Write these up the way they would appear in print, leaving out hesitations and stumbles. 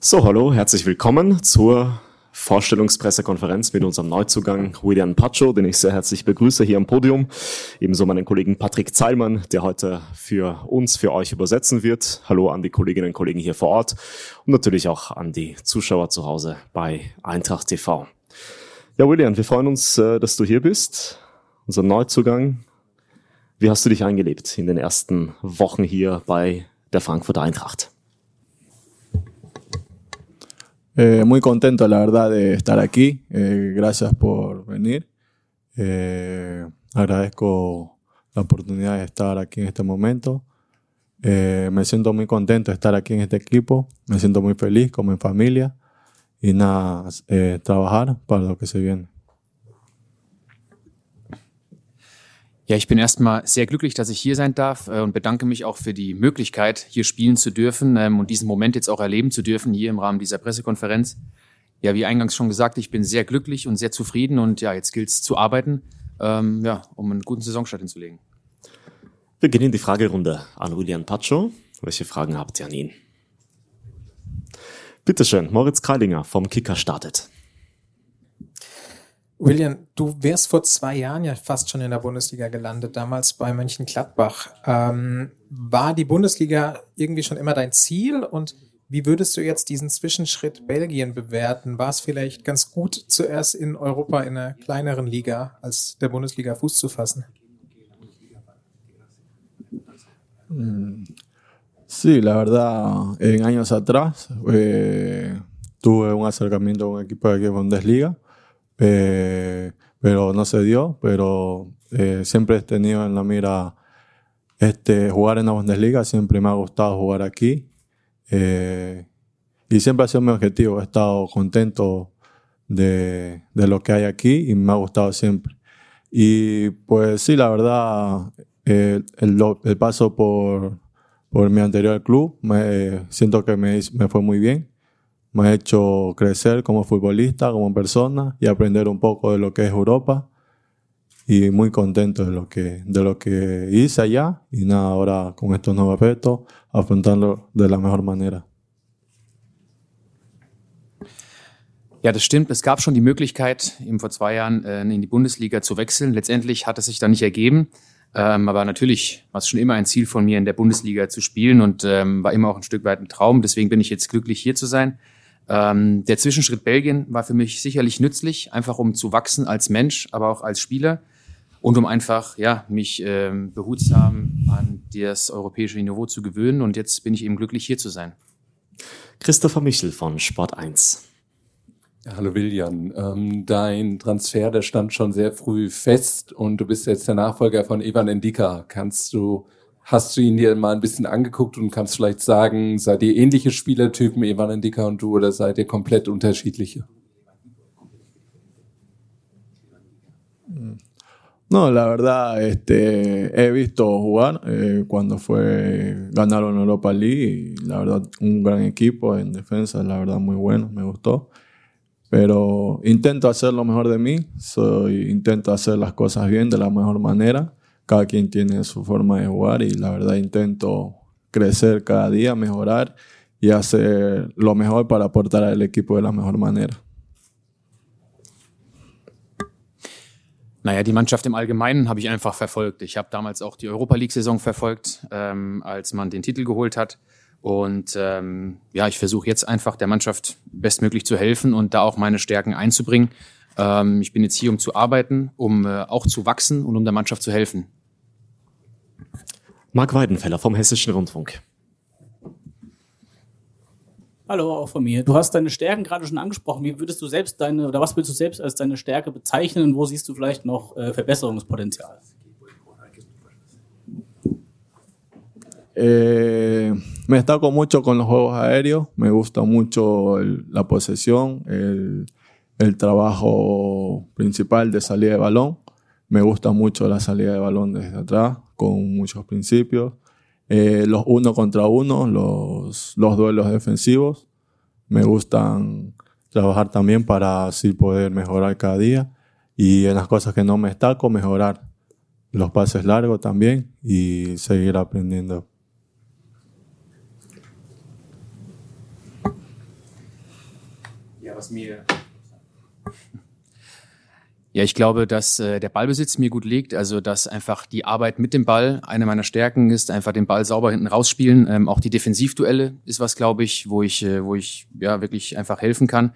So, hallo, herzlich willkommen zur Vorstellungspressekonferenz mit unserem Neuzugang Willian Pacho, den ich sehr herzlich begrüße hier am Podium. Ebenso meinen Kollegen Patrick Zielmann, der heute für uns, für euch übersetzen wird. Hallo an die Kolleginnen und Kollegen hier vor Ort und natürlich auch an die Zuschauer zu Hause bei Eintracht TV. Ja, Willian, wir freuen uns, dass du hier bist, unser Neuzugang. Wie hast du dich eingelebt in den ersten Wochen hier bei der Frankfurter Eintracht? Muy contento, la verdad, de estar aquí. Gracias por venir. Agradezco la oportunidad de estar aquí en este momento. Me siento muy contento de estar aquí en este equipo. Me siento muy feliz con mi familia. Y nada, trabajar para lo que se viene. Ja, ich bin erstmal sehr glücklich, dass ich hier sein darf und bedanke mich auch für die Möglichkeit, hier spielen zu dürfen und diesen Moment jetzt auch erleben zu dürfen, hier im Rahmen dieser Pressekonferenz. Ja, wie eingangs schon gesagt, ich bin sehr glücklich und sehr zufrieden und ja, jetzt gilt es zu arbeiten, um einen guten Saisonstart hinzulegen. Wir gehen in die Fragerunde an Willian Pacho. Welche Fragen habt ihr an ihn? Bitteschön, Moritz Kreilinger vom Kicker startet. Willian, du wärst vor 2 Jahren ja fast schon in der Bundesliga gelandet, damals bei Mönchengladbach. War die Bundesliga irgendwie schon immer dein Ziel und wie würdest du jetzt diesen Zwischenschritt Belgien bewerten? War es vielleicht ganz gut, zuerst in Europa in einer kleineren Liga als der Bundesliga Fuß zu fassen? Sí, la verdad, en años atrás tuve un acercamiento a un equipo de Bundesliga. Pero no se dio, pero siempre he tenido en la mira jugar en la Bundesliga, siempre me ha gustado jugar aquí y siempre ha sido mi objetivo, he estado contento de lo que hay aquí y me ha gustado siempre. Y pues sí, la verdad, el paso por mi anterior club, siento que me fue muy bien. Me ha hecho crecer como futbolista, como persona y aprender un poco de lo que es Europa y muy contento de lo que hice allá y nada, ahora con estos nuevos retos afrontarlo de la mejor manera. Ja, das stimmt. Es gab schon die Möglichkeit, eben vor 2 Jahren in die Bundesliga zu wechseln. Letztendlich hat es sich dann nicht ergeben. Aber natürlich war es schon immer ein Ziel von mir, in der Bundesliga zu spielen und war immer auch ein Stück weit ein Traum. Deswegen bin ich jetzt glücklich, hier zu sein. Der Zwischenschritt Belgien war für mich sicherlich nützlich, einfach um zu wachsen als Mensch, aber auch als Spieler und um einfach ja mich behutsam an das europäische Niveau zu gewöhnen. Und jetzt bin ich eben glücklich, hier zu sein. Christopher Michel von Sport1. Hallo Willian, dein Transfer, der stand schon sehr früh fest und du bist jetzt der Nachfolger von Evan Ndicka. Hast du ihn dir mal ein bisschen angeguckt und kannst vielleicht sagen, seid ihr ähnliche Spielertypen, Evan Ndicka und du, oder seid ihr komplett unterschiedliche? No, la verdad, he visto jugar cuando ganaron Europa League, la verdad, un gran equipo en defensa, la verdad, muy bueno, me gustó. Pero intento hacer lo mejor de mí, intento hacer las cosas bien de la mejor manera. Cada quien tiene su forma de jugar y la verdad intento crecer cada día, mejorar y hacer lo mejor para aportar al equipo de la mejor manera. Naja, die Mannschaft im Allgemeinen habe ich einfach verfolgt. Ich habe damals auch die Europa-League-Saison verfolgt, als man den Titel geholt hat. Und ja, ich versuche jetzt einfach der Mannschaft bestmöglich zu helfen und da auch meine Stärken einzubringen. Ich bin jetzt hier, um zu arbeiten, um auch zu wachsen und um der Mannschaft zu helfen. Mark Weidenfeller vom Hessischen Rundfunk. Hallo, auch von mir. Du hast deine Stärken gerade schon angesprochen. Wie würdest du selbst was würdest du selbst als deine Stärke bezeichnen und wo siehst du vielleicht noch Verbesserungspotenzial? Me destaco mucho con los juegos aéreos, me gusta mucho la posesión, el trabajo principal de salida de balón, me gusta mucho la salida de balón desde atrás, con muchos principios, los 1 contra 1, los duelos defensivos, me gustan trabajar también para así poder mejorar cada día y en las cosas que no me destaco, mejorar los pases largos también y seguir aprendiendo. was mir... Ja, ich glaube, dass der Ballbesitz mir gut liegt, also dass einfach die Arbeit mit dem Ball eine meiner Stärken ist, einfach den Ball sauber hinten rausspielen. Auch die Defensivduelle ist was, glaube ich, wo ich ja wirklich einfach helfen kann.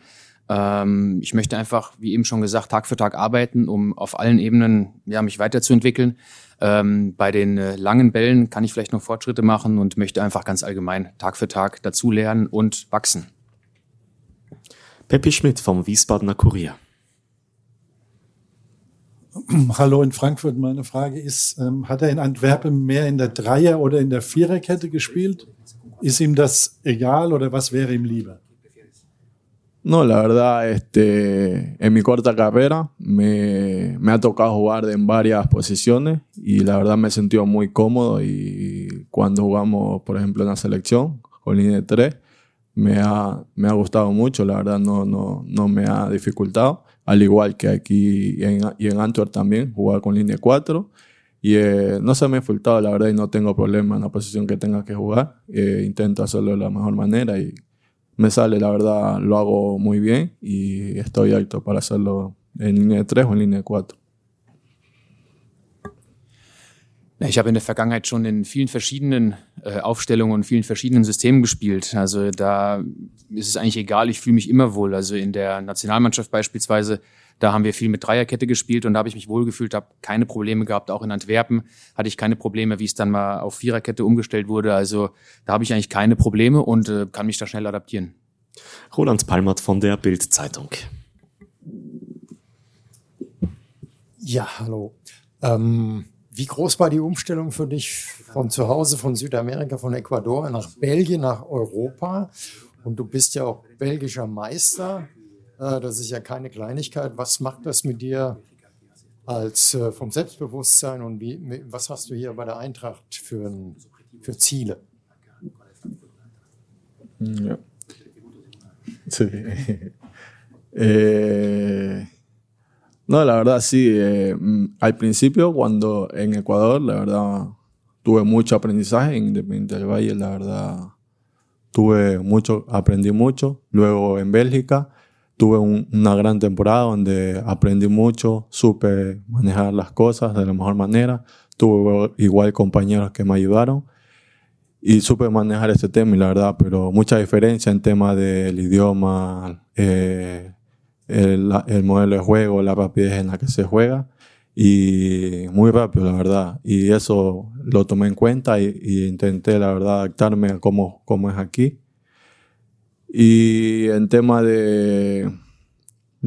Ich möchte einfach, wie eben schon gesagt, Tag für Tag arbeiten, um auf allen Ebenen ja mich weiterzuentwickeln. Bei den langen Bällen kann ich vielleicht noch Fortschritte machen und möchte einfach ganz allgemein Tag für Tag dazulernen und wachsen. Peppi Schmidt vom Wiesbadener Kurier. Hallo in Frankfurt. Meine Frage ist, hat er in Antwerpen mehr in der Dreier- oder in der Viererkette gespielt? Ist ihm das egal oder was wäre ihm lieber? No, la verdad, en mi corta carrera me ha tocado jugar en varias posiciones y la verdad me he sentido muy cómodo y cuando jugamos, por ejemplo, en la selección con línea de tres, me ha gustado mucho, la verdad no me ha dificultado. Al igual que aquí y en Antwerp también, jugar con línea 4. Y no se me ha dificultado, la verdad, y no tengo problema en la posición que tenga que jugar. Intento hacerlo de la mejor manera y me sale, la verdad, lo hago muy bien y estoy apto para hacerlo en línea de 3 o en línea de 4. Ich habe in der Vergangenheit schon in vielen verschiedenen Aufstellungen und vielen verschiedenen Systemen gespielt. Also da ist es eigentlich egal, ich fühle mich immer wohl. Also in der Nationalmannschaft beispielsweise, da haben wir viel mit Dreierkette gespielt und da habe ich mich wohl gefühlt, habe keine Probleme gehabt. Auch in Antwerpen hatte ich keine Probleme, wie es dann mal auf Viererkette umgestellt wurde. Also da habe ich eigentlich keine Probleme und kann mich da schnell adaptieren. Roland Palmert von der Bild-Zeitung. Ja, hallo. Wie groß war die Umstellung für dich von zu Hause, von Südamerika, von Ecuador nach Belgien, nach Europa? Und du bist ja auch belgischer Meister. Das ist ja keine Kleinigkeit. Was macht das mit dir als vom Selbstbewusstsein und was hast du hier bei der Eintracht für Ziele? Ja. No, la verdad sí, al principio cuando en Ecuador, la verdad, tuve mucho aprendizaje en Independiente del Valle, la verdad, aprendí mucho. Luego en Bélgica tuve una gran temporada donde aprendí mucho, supe manejar las cosas de la mejor manera, tuve igual compañeros que me ayudaron y supe manejar este tema y la verdad, pero mucha diferencia en tema del idioma, el modelo de juego, la rapidez en la que se juega y muy rápido, la verdad. Y eso lo tomé en cuenta y intenté, la verdad, adaptarme a cómo es aquí. Y en tema de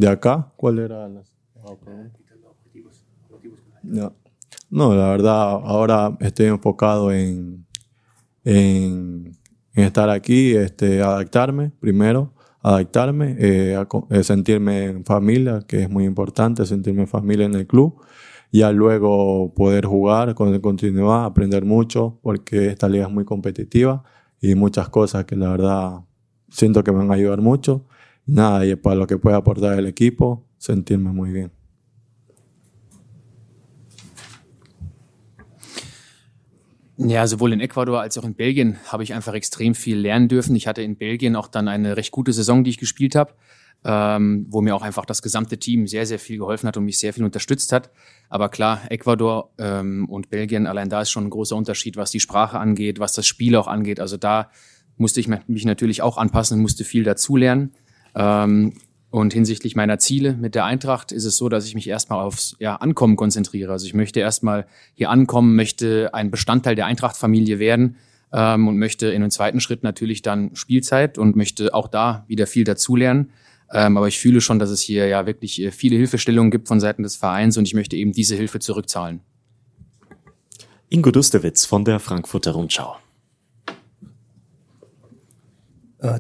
acá, ¿cuál era la objetivos? No, la verdad, ahora estoy enfocado en estar aquí, adaptarme primero. Adaptarme, sentirme en familia, que es muy importante, sentirme en familia en el club. Ya luego poder jugar con continuidad, aprender mucho, porque esta liga es muy competitiva y muchas cosas que la verdad siento que me van a ayudar mucho. Nada, y para lo que pueda aportar el equipo, sentirme muy bien. Ja, sowohl in Ecuador als auch in Belgien habe ich einfach extrem viel lernen dürfen. Ich hatte in Belgien auch dann eine recht gute Saison, die ich gespielt habe, wo mir auch einfach das gesamte Team sehr, sehr viel geholfen hat und mich sehr viel unterstützt hat. Aber klar, Ecuador und Belgien, allein da ist schon ein großer Unterschied, was die Sprache angeht, was das Spiel auch angeht. Also da musste ich mich natürlich auch anpassen, musste viel dazulernen. Und hinsichtlich meiner Ziele mit der Eintracht ist es so, dass ich mich erstmal aufs Ankommen konzentriere. Also ich möchte erstmal hier ankommen, möchte ein Bestandteil der Eintracht-Familie werden und möchte in einem zweiten Schritt natürlich dann Spielzeit und möchte auch da wieder viel dazulernen. Aber ich fühle schon, dass es hier ja wirklich viele Hilfestellungen gibt von Seiten des Vereins und ich möchte eben diese Hilfe zurückzahlen. Ingo Dusterwitz von der Frankfurter Rundschau.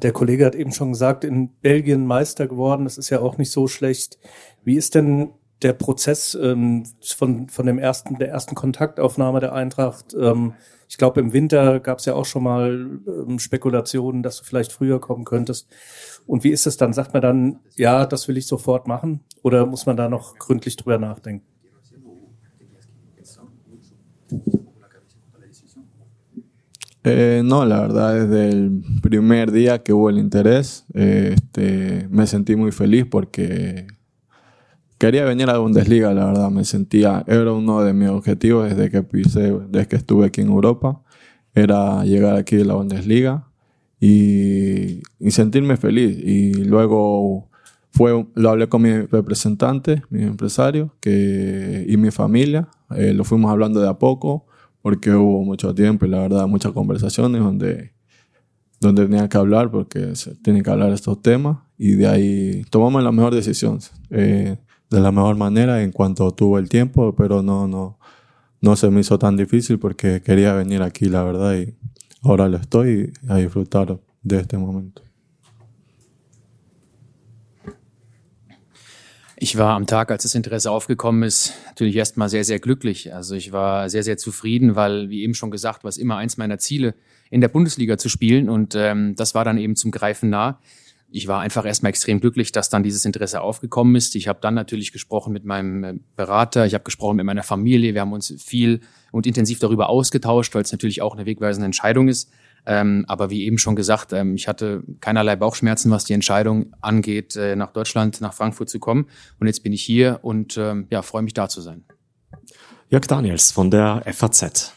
Der Kollege hat eben schon gesagt, in Belgien Meister geworden. Das ist ja auch nicht so schlecht. Wie ist denn der Prozess von der ersten Kontaktaufnahme der Eintracht? Ich glaube, im Winter gab es ja auch schon mal Spekulationen, dass du vielleicht früher kommen könntest. Und wie ist das dann? Sagt man dann, ja, das will ich sofort machen? Oder muss man da noch gründlich drüber nachdenken? No, la verdad, desde el primer día que hubo el interés, me sentí muy feliz porque quería venir a la Bundesliga, la verdad, era uno de mis objetivos desde que estuve aquí en Europa, era llegar aquí a la Bundesliga y sentirme feliz. Y luego lo hablé con mi representante, mi empresario y mi familia, lo fuimos hablando de a poco, porque hubo mucho tiempo y la verdad muchas conversaciones donde tenían que hablar, porque se tienen que hablar estos temas, y de ahí tomamos la mejor decisión, de la mejor manera en cuanto tuvo el tiempo, pero no se me hizo tan difícil porque quería venir aquí, la verdad, y ahora lo estoy a disfrutar de este momento. Ich war am Tag, als das Interesse aufgekommen ist, natürlich erstmal sehr, sehr glücklich. Also ich war sehr, sehr zufrieden, weil, wie eben schon gesagt, war es immer eins meiner Ziele, in der Bundesliga zu spielen, und das war dann eben zum Greifen nah. Ich war einfach erstmal extrem glücklich, dass dann dieses Interesse aufgekommen ist. Ich habe dann natürlich gesprochen mit meinem Berater, ich habe gesprochen mit meiner Familie, wir haben uns viel und intensiv darüber ausgetauscht, weil es natürlich auch eine wegweisende Entscheidung ist. Aber wie eben schon gesagt, ich hatte keinerlei Bauchschmerzen, was die Entscheidung angeht, nach Deutschland, nach Frankfurt zu kommen. Und jetzt bin ich hier und freue mich, da zu sein. Jörg Daniels von der FAZ.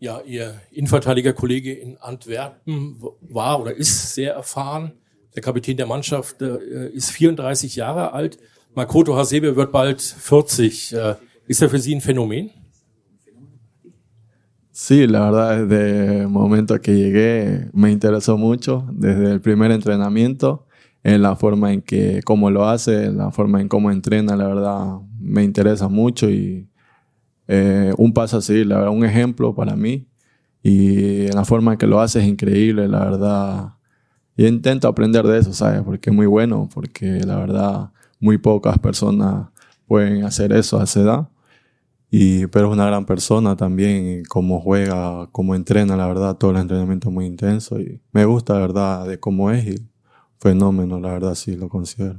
Ja, Ihr Innenverteidiger-Kollege in Antwerpen war oder ist sehr erfahren. Der Kapitän der Mannschaft ist 34 Jahre alt. Makoto Hasebe wird bald 40. Ist er für Sie ein Phänomen? Sí, la verdad, desde el momento que llegué me interesó mucho, desde el primer entrenamiento, en la forma en que cómo lo hace, la forma en cómo entrena, la verdad me interesa mucho, y un paso a seguir, la verdad, un ejemplo para mí, y la forma en que lo hace es increíble, la verdad, y intento aprender de eso, ¿sabes? Porque es muy bueno, porque la verdad muy pocas personas pueden hacer eso a esa edad. Pero es una gran persona también, cómo juega, cómo entrena, la verdad, todo el entrenamiento es muy intenso y me gusta, la verdad, de cómo es, y fenómeno, la verdad, sí lo considero.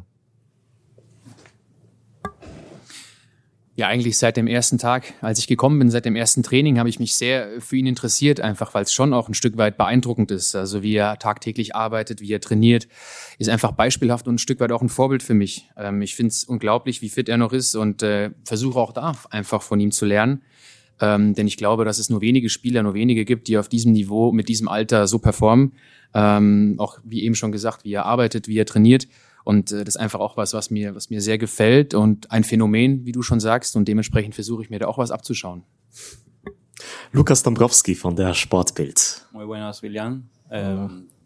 Ja, eigentlich seit dem ersten Tag, als ich gekommen bin, seit dem ersten Training, habe ich mich sehr für ihn interessiert, einfach weil es schon auch ein Stück weit beeindruckend ist. Also wie er tagtäglich arbeitet, wie er trainiert, ist einfach beispielhaft und ein Stück weit auch ein Vorbild für mich. Ich finde es unglaublich, wie fit er noch ist, und versuche auch da einfach von ihm zu lernen. Denn ich glaube, dass es nur wenige gibt, die auf diesem Niveau mit diesem Alter so performen. Auch wie eben schon gesagt, wie er arbeitet, wie er trainiert. Und das ist einfach auch was mir sehr gefällt und ein Phänomen, wie du schon sagst. Und dementsprechend versuche ich mir da auch was abzuschauen. Lukas Dombrowski von der Sportbild. Muy buenas, Willian.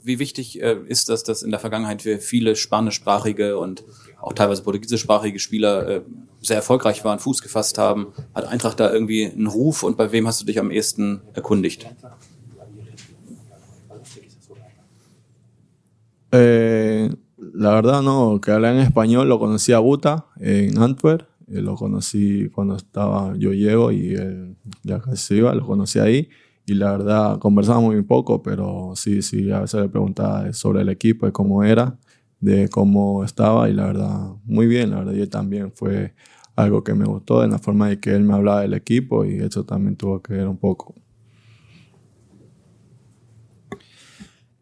Wie wichtig ist das, dass in der Vergangenheit für viele spanischsprachige und auch teilweise portugiesischsprachige Spieler sehr erfolgreich waren, Fuß gefasst haben? Hat Eintracht da irgendwie einen Ruf, und bei wem hast du dich am ehesten erkundigt? La verdad no, que habla en español, lo conocí a Buta en Antwerpen, lo conocí cuando yo llego y él ya casi iba, lo conocí ahí, y la verdad conversábamos muy poco, pero sí, a veces le preguntaba sobre el equipo, de cómo era, de cómo estaba, y la verdad muy bien, la verdad, y también fue algo que me gustó en la forma de que él me hablaba del equipo, y eso también tuvo que ver un poco.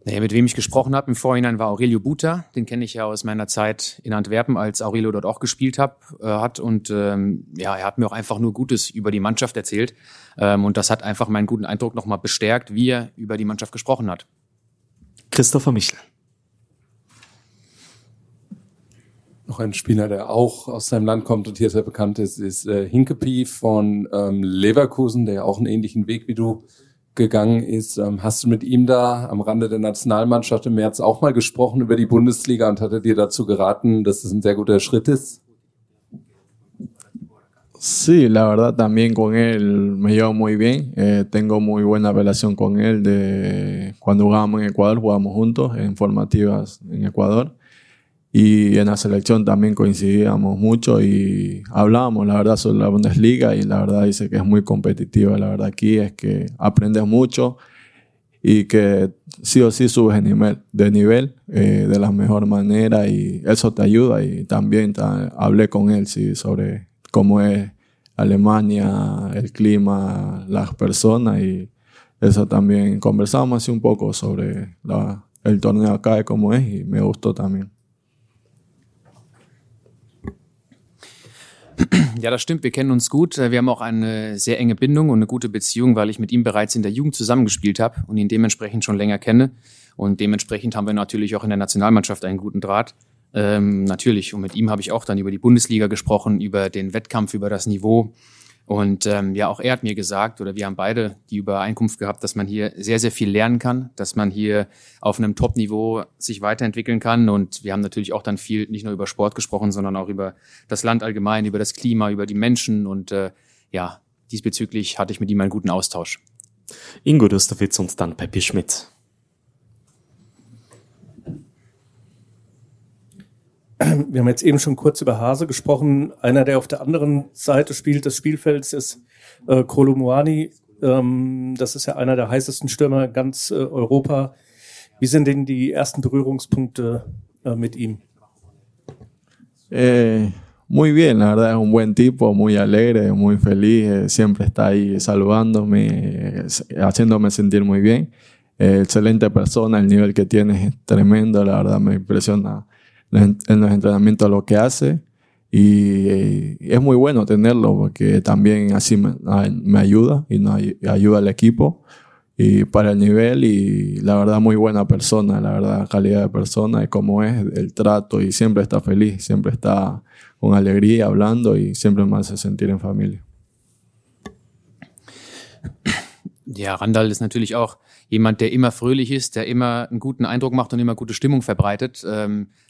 Naja, mit wem ich gesprochen habe im Vorhinein war Aurelio Buta. Den kenne ich ja aus meiner Zeit in Antwerpen, als Aurelio dort auch gespielt hat. Und er hat mir auch einfach nur Gutes über die Mannschaft erzählt. Und das hat einfach meinen guten Eindruck nochmal bestärkt, wie er über die Mannschaft gesprochen hat. Christopher Michel. Noch ein Spieler, der auch aus seinem Land kommt und hier sehr bekannt ist, ist Hinkepie von Leverkusen, der ja auch einen ähnlichen Weg wie du gegangen ist. Hast du mit ihm da am Rande der Nationalmannschaft im März auch mal gesprochen über die Bundesliga, und hat er dir dazu geraten, dass es ein sehr guter Schritt ist? Sí, la verdad también con él me llevo muy bien. Tengo muy buena relación con él. Cuando jugábamos en Ecuador, jugábamos juntos en formativas en Ecuador. Y en la selección también coincidíamos mucho y hablábamos, la verdad, sobre la Bundesliga, y la verdad dice que es muy competitiva. La verdad aquí es que aprendes mucho y que sí o sí subes de nivel de la mejor manera, y eso te ayuda. Y también hablé con él sobre cómo es Alemania, el clima, las personas, y Eso también conversamos así un poco sobre el torneo acá de cómo es y me gustó también. Ja, das stimmt. Wir kennen uns gut. Wir haben auch eine sehr enge Bindung und eine gute Beziehung, weil ich mit ihm bereits in der Jugend zusammengespielt habe und ihn dementsprechend schon länger kenne. Und dementsprechend haben wir natürlich auch in der Nationalmannschaft einen guten Draht. Natürlich. Und mit ihm habe ich auch dann über die Bundesliga gesprochen, über den Wettkampf, über das Niveau. Und ja, auch er hat mir gesagt, oder wir haben beide die Übereinkunft gehabt, dass man hier sehr, sehr viel lernen kann, dass man hier auf einem Top-Niveau sich weiterentwickeln kann. Und wir haben natürlich auch dann viel, nicht nur über Sport gesprochen, sondern auch über das Land allgemein, über das Klima, über die Menschen. Und ja, diesbezüglich hatte ich mit ihm einen guten Austausch. Ingo Dusterwitz und dann Peppi Schmidt. Wir haben jetzt eben schon kurz über Hase gesprochen. Einer, der auf der anderen Seite spielt des Spielfelds, ist Kolo Moani. Das ist ja einer der heißesten Stürmer ganz Europa. Wie sind denn die ersten Berührungspunkte mit ihm? Muy bien, la verdad es un buen tipo, muy alegre, muy feliz. Siempre está ahí saludándome, haciéndome sentir muy bien. Excelente persona, el nivel que tiene es tremendo, la verdad me impresiona. En los entrenamientos lo que hace y es muy bueno tenerlo porque también así me ayuda y nos ayuda al equipo y para el nivel y la verdad muy buena persona, la verdad calidad de persona y cómo es el trato y siempre está feliz, siempre está con alegría hablando y siempre me hace sentir en familia. Ja, Randall ist natürlich auch jemand, der immer fröhlich ist, der immer einen guten Eindruck macht und immer gute Stimmung verbreitet.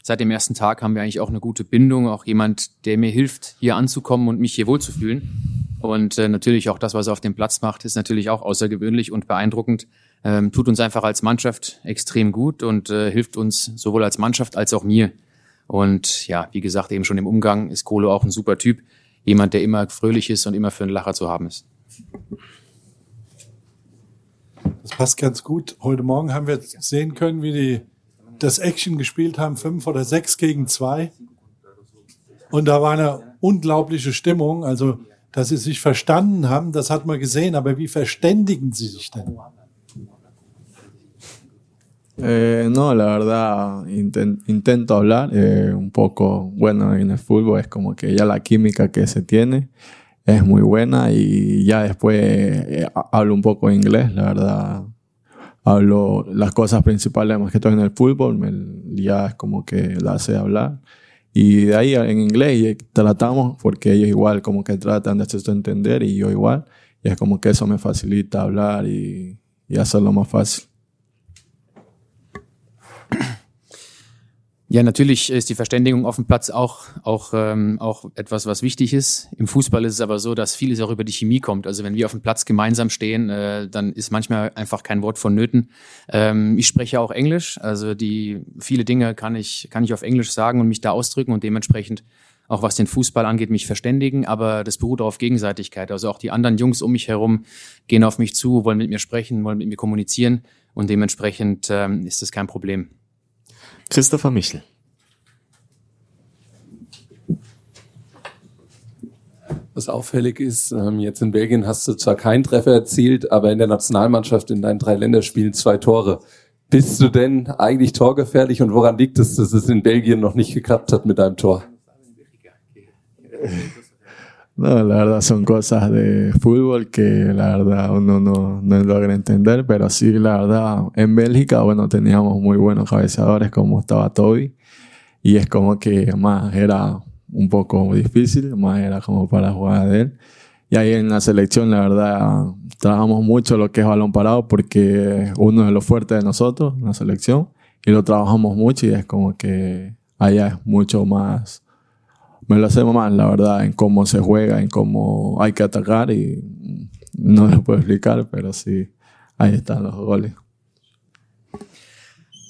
Seit dem ersten Tag haben wir eigentlich auch eine gute Bindung, auch jemand, der mir hilft, hier anzukommen und mich hier wohlzufühlen. Und natürlich auch das, was er auf dem Platz macht, ist natürlich auch außergewöhnlich und beeindruckend. Tut uns einfach als Mannschaft extrem gut und hilft uns sowohl als Mannschaft als auch mir. Und ja, wie gesagt, eben schon im Umgang ist Kolo auch ein super Typ. Jemand, der immer fröhlich ist und immer für einen Lacher zu haben ist. Das passt ganz gut. Heute Morgen haben wir sehen können, wie die das Action gespielt haben, 5 oder 6 gegen 2. Und da war eine unglaubliche Stimmung. Also, dass sie sich verstanden haben, das hat man gesehen. Aber wie verständigen sie sich denn? No, la verdad, intento hablar un poco. Bueno, en el fútbol es como que ya la química que se tiene. Es muy buena y ya después hablo un poco inglés, la verdad. Hablo las cosas principales más que todo en el fútbol, ya es como que la sé hablar. Y de ahí en inglés tratamos, porque ellos igual como que tratan de hacerse entender y yo igual. Y es como que eso me facilita hablar y hacerlo más fácil. Ja, natürlich ist die Verständigung auf dem Platz auch etwas, was wichtig ist. Im Fußball ist es aber so, dass vieles auch über die Chemie kommt. Also wenn wir auf dem Platz gemeinsam stehen, dann ist manchmal einfach kein Wort vonnöten. Ich spreche auch Englisch, also viele Dinge kann ich auf Englisch sagen und mich da ausdrücken und dementsprechend auch was den Fußball angeht, mich verständigen, aber das beruht auch auf Gegenseitigkeit. Also auch die anderen Jungs um mich herum gehen auf mich zu, wollen mit mir sprechen, wollen mit mir kommunizieren und dementsprechend ist das kein Problem. Christopher Michel. Was auffällig ist, jetzt in Belgien hast du zwar keinen Treffer erzielt, aber in der Nationalmannschaft in deinen 3 Länderspielen 2 Tore. Bist du denn eigentlich torgefährlich und woran liegt es, dass es in Belgien noch nicht geklappt hat mit deinem Tor? No, la verdad son cosas de fútbol que la verdad uno no logra entender, pero sí, la verdad, en Bélgica, bueno, teníamos muy buenos cabeceadores como estaba Toby y es como que más era un poco difícil, más era como para jugar de él. Y ahí en la selección, la verdad, trabajamos mucho lo que es balón parado porque uno de los fuertes de nosotros, la selección, y lo trabajamos mucho y es como que allá es mucho más... Me lo hace mal, la verdad, en cómo se juega, en cómo hay que atacar y no lo puedo explicar, pero sí, ahí están los goles.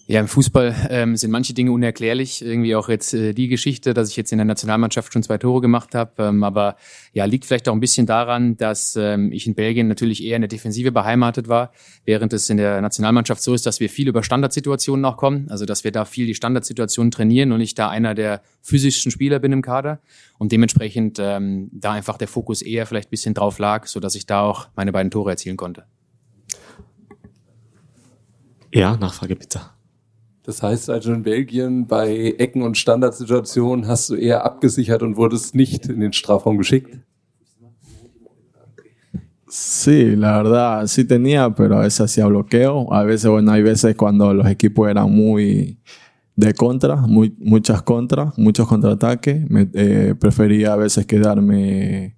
Ja, im Fußball sind manche Dinge unerklärlich. Irgendwie auch jetzt die Geschichte, dass ich jetzt in der Nationalmannschaft schon 2 Tore gemacht habe. Aber ja, liegt vielleicht auch ein bisschen daran, dass ich in Belgien natürlich eher in der Defensive beheimatet war, während es in der Nationalmannschaft so ist, dass wir viel über Standardsituationen auch kommen. Also, dass wir da viel die Standardsituationen trainieren und ich da einer der physischsten Spieler bin im Kader. Und dementsprechend da einfach der Fokus eher vielleicht ein bisschen drauf lag, sodass ich da auch meine 2 Tore erzielen konnte. Ja, Nachfrage bitte. Das heißt also, in Belgien bei Ecken- und Standardsituationen hast du eher abgesichert und wurdest nicht in den Strafraum geschickt? Sí, la verdad, sí tenía, pero a veces hacía bloqueo. A veces, bueno, hay veces cuando los equipos eran muy de contra, muchas contras, muchos contraataques. Prefería a veces quedarme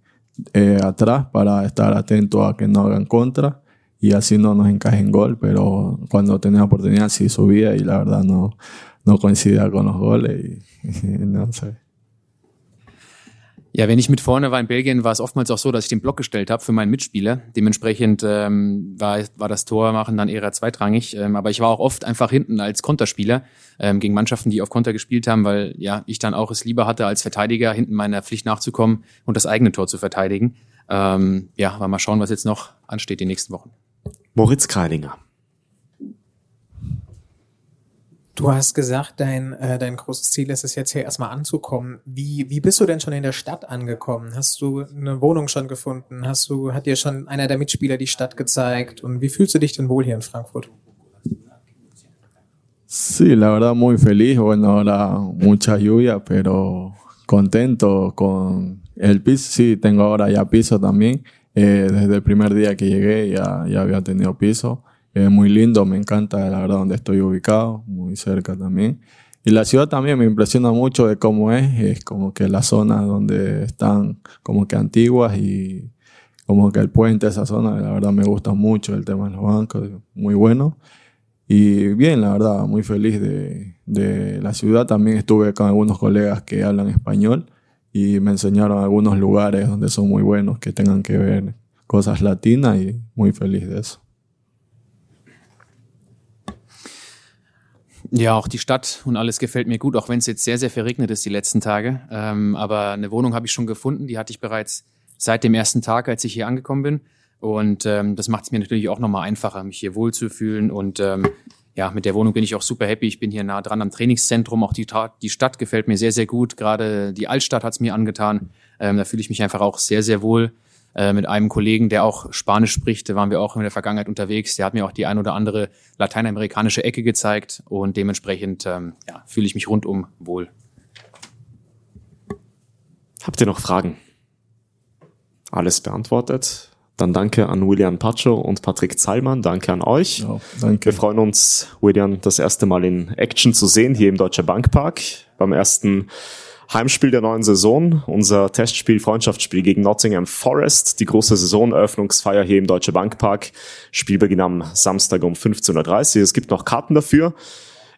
atrás para estar atento a que no hagan contra y así no nos encajen gol. Pero cuando tenía oportunidad sí subía y la verdad no coincidía con los goles. No sé. Ja, wenn ich mit vorne war in Belgien, war es oftmals auch so, dass ich den Block gestellt habe für meinen Mitspieler. Dementsprechend war das Tormachen dann eher zweitrangig. Aber ich war auch oft einfach hinten als Konterspieler gegen Mannschaften, die auf Konter gespielt haben, weil ja ich dann auch es lieber hatte, als Verteidiger hinten meiner Pflicht nachzukommen und das eigene Tor zu verteidigen. Ja, aber mal schauen, was jetzt noch ansteht die nächsten Wochen. Moritz Kreilinger. Du hast gesagt, dein großes Ziel ist es jetzt hier erstmal anzukommen. Wie bist du denn schon in der Stadt angekommen? Hast du eine Wohnung schon gefunden? Hat dir schon einer der Mitspieler die Stadt gezeigt? Und wie fühlst du dich denn wohl hier in Frankfurt? Sí, la verdad muy feliz. Bueno, ahora mucha lluvia, pero contento con el piso. Sí, tengo ahora ya piso también. Desde el primer día que llegué ya había tenido piso. Muy lindo, me encanta la verdad donde estoy ubicado, muy cerca también. Y la ciudad también me impresiona mucho de cómo es como que las zonas donde están como que antiguas y como que el puente, esa zona, la verdad me gusta mucho el tema de los bancos, muy bueno. Y bien, la verdad, muy feliz de la ciudad. También estuve con algunos colegas que hablan español y me enseñaron algunos lugares donde son muy buenos, que tengan que ver cosas latinas y muy feliz de eso. Ja, auch die Stadt und alles gefällt mir gut, auch wenn es jetzt sehr, sehr verregnet ist die letzten Tage. Aber eine Wohnung habe ich schon gefunden, die hatte ich bereits seit dem ersten Tag, als ich hier angekommen bin. Und das macht es mir natürlich auch nochmal einfacher, mich hier wohlzufühlen. Und ja, mit der Wohnung bin ich auch super happy. Ich bin hier nah dran am Trainingszentrum. Auch die Stadt gefällt mir sehr, sehr gut. Gerade die Altstadt hat es mir angetan. Da fühle ich mich einfach auch sehr, sehr wohl. Mit einem Kollegen, der auch Spanisch spricht, waren wir auch in der Vergangenheit unterwegs. Der hat mir auch die ein oder andere lateinamerikanische Ecke gezeigt und dementsprechend ja, fühle ich mich rundum wohl. Habt ihr noch Fragen? Alles beantwortet. Dann danke an Willian Pacho und Patrick Zielmann. Danke an euch. Ja, danke. Wir freuen uns, Willian, das erste Mal in Action zu sehen, hier im Deutsche Bank Park beim ersten Heimspiel der neuen Saison, unser Testspiel, Freundschaftsspiel gegen Nottingham Forest, die große Saisoneröffnungsfeier hier im Deutsche Bank Park. Spielbeginn am Samstag um 15.30 Uhr. Es gibt noch Karten dafür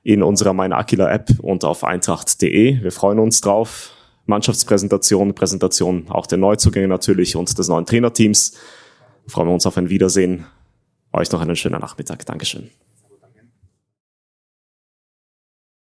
in unserer Mein Aquila App und auf eintracht.de. Wir freuen uns drauf. Mannschaftspräsentation, Präsentation auch der Neuzugänge natürlich und des neuen Trainerteams. Freuen wir uns auf ein Wiedersehen. Euch noch einen schönen Nachmittag. Dankeschön.